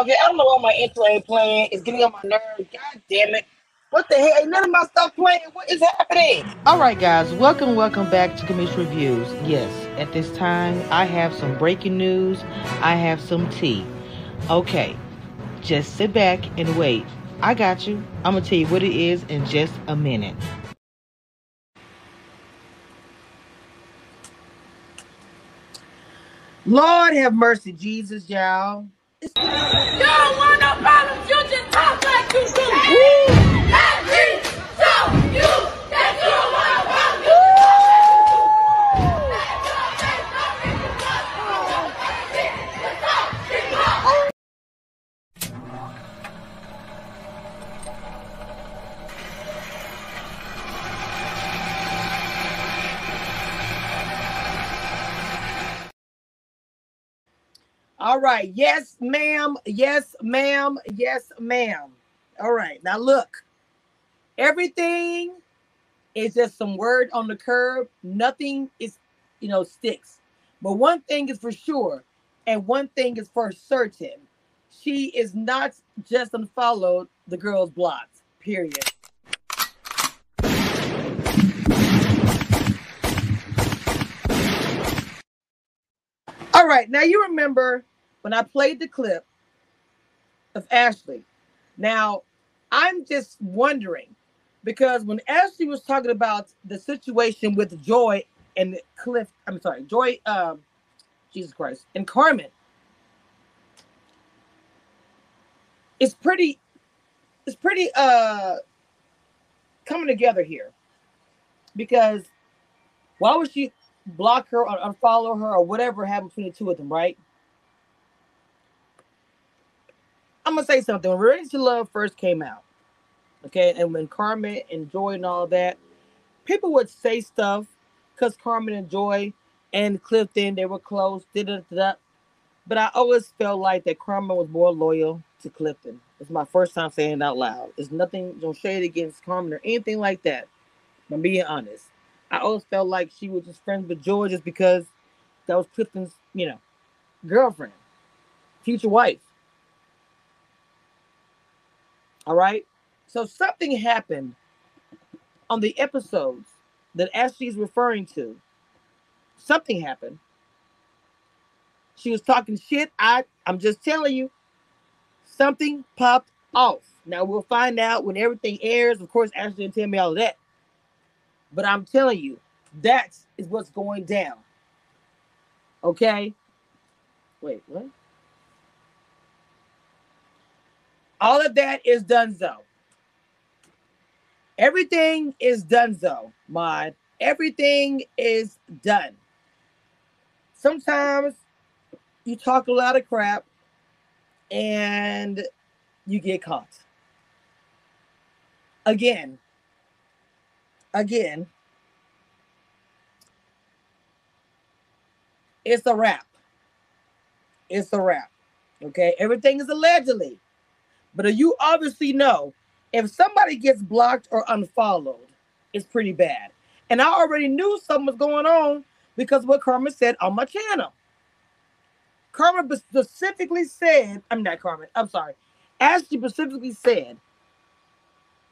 Okay, I don't know why my intro ain't playing. It's getting on my nerves. God damn it. What the hell? Ain't none of my stuff playing. What is happening? All right, guys. Welcome back to Commission Reviews. Yes, at this time, I have some breaking news. I have some tea. Okay, just sit back and wait. I got you. I'm going to tell you what it is in just a minute. Lord have mercy, Jesus, y'all. You don't want no problems. You just talk like you do. Let me show you that you don't want no All right. Yes, ma'am. Yes, ma'am. Yes, ma'am. All right. Now, look, everything is just some word on the curb. Nothing is, sticks. But one thing is for sure. And one thing is for certain. She is not just unfollowed the girl's blocks, period. All right. Now, you remember when I played the clip of Ashley. Now, I'm just wondering, because when Ashley was talking about the situation with Joy and Cliff, I'm sorry, Joy, Jesus Christ, and Carmen, it's pretty coming together here, because why would she block her or unfollow her or whatever happened between the two of them, right? I'm going to say something. When Ready to Love first came out, okay, and when Carmen and Joy and all that, people would say stuff because Carmen and Joy and Clifton, they were close, but I always felt like that Carmen was more loyal to Clifton. It's my first time saying it out loud. It's nothing, don't shade against Carmen or anything like that. I'm being honest. I always felt like she was just friends with Joy just because that was Clifton's, girlfriend, future wife. All right. So something happened on the episodes that Ashley's referring to. Something happened. She was talking shit. I'm just telling you, something popped off. Now we'll find out when everything airs. Of course, Ashley didn't tell me all of that. But I'm telling you, that is what's going down. Okay? Wait, what? All of that is donezo. Everything is donezo, Maud. Everything is done. Sometimes you talk a lot of crap and you get caught. Again, it's a wrap. It's a wrap. Okay? Everything is allegedly. But you obviously know if somebody gets blocked or unfollowed, it's pretty bad. And I already knew something was going on because what Carmen said on my channel. Carmen specifically said, I'm not Carmen, I'm sorry. Ashley specifically said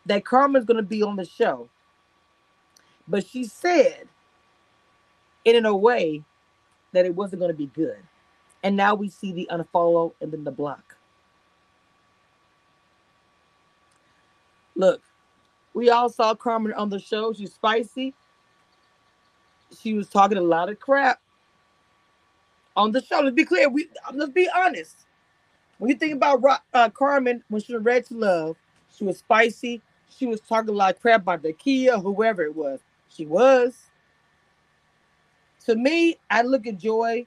that Carmen's going to be on the show. But she said it in a way that it wasn't going to be good. And now we see the unfollow and then the block. Look, we all saw Carmen on the show. She's spicy. She was talking a lot of crap on the show. Let's be clear. Let's be honest. When you think about Carmen, when she was Ready to Love, she was spicy. She was talking a lot of crap about DeKia, whoever it was. She was. To me, I look at Joy.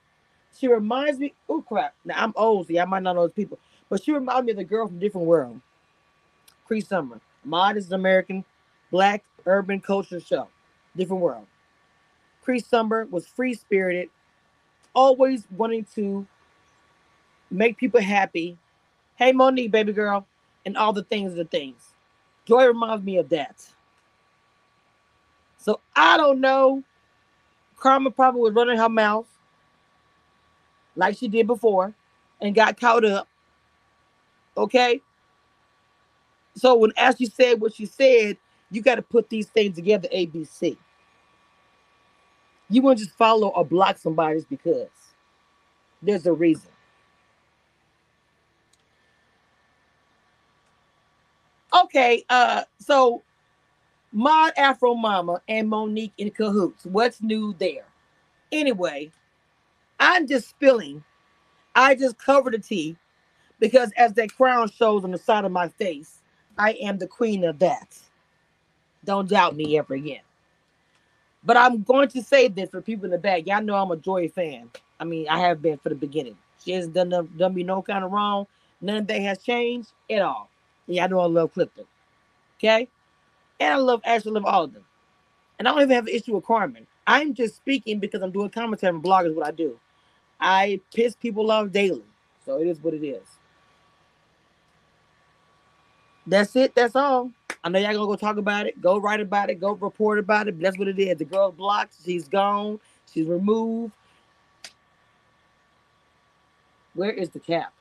She reminds me. Oh, crap. Now, I'm old, so I might not know those people. But she reminds me of the girl from A Different World, Cree Summer. Maud is an American Black urban culture show. Different World. Cree Summer was free-spirited, always wanting to make people happy. Hey, Monique, baby girl, and all the things of the things. Joy reminds me of that. So I don't know. Carmen probably was running her mouth like she did before and got caught up. Okay? So when Ashley said what she said, you got to put these things together, ABC. You won't just follow or block somebody's because there's a reason. Okay, so Maud Afro Mama and Monique in cahoots. What's new there? Anyway, I'm just spilling. I just cover the tea because as that crown shows on the side of my face, I am the queen of that. Don't doubt me ever again. But I'm going to say this for people in the back. Y'all know I'm a Joy fan. I mean, I have been for the beginning. She hasn't done me no kind of wrong. None of that has changed at all. Y'all know I love Clifton. Okay? And I love Ashley, love all of them. And I don't even have an issue with Carmen. I'm just speaking because I'm doing commentary and blog is what I do. I piss people off daily. So it is what it is. That's it. That's all. I know y'all gonna go talk about it, go write about it, go report about it. But that's what it is. The girl blocked. She's gone. She's removed. Where is the cap?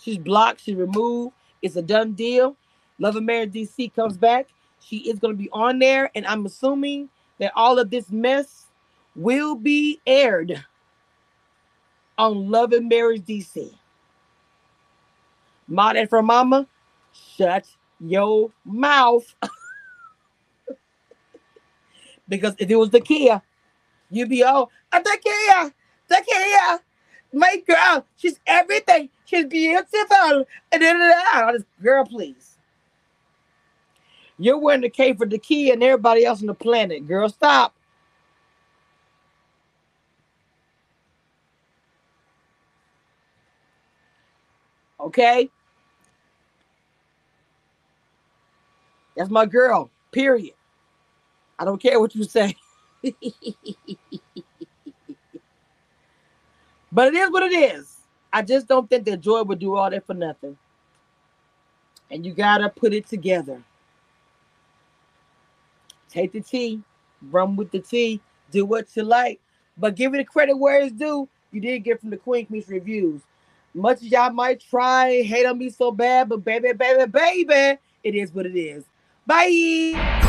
She's blocked. She's removed. It's a done deal. Love and Marriage DC comes back. She is gonna be on there, and I'm assuming that all of this mess will be aired on Love and Marriage DC. Maud and for Mama, shut your mouth. Because if it was DeKia, you'd be all, DeKia, DeKia, my girl, she's everything. She's beautiful. Just, girl, please. You're wearing the cape for DeKia and everybody else on the planet. Girl, stop. Okay? That's my girl, period. I don't care what you say. But it is what it is. I just don't think that Joy would do all that for nothing. And you got to put it together. Take the tea, run with the tea, do what you like. But give it the credit where it's due. You did get from the Queen's Reviews. Much as y'all might try, hate on me so bad, but baby, baby, baby, it is what it is. Bye.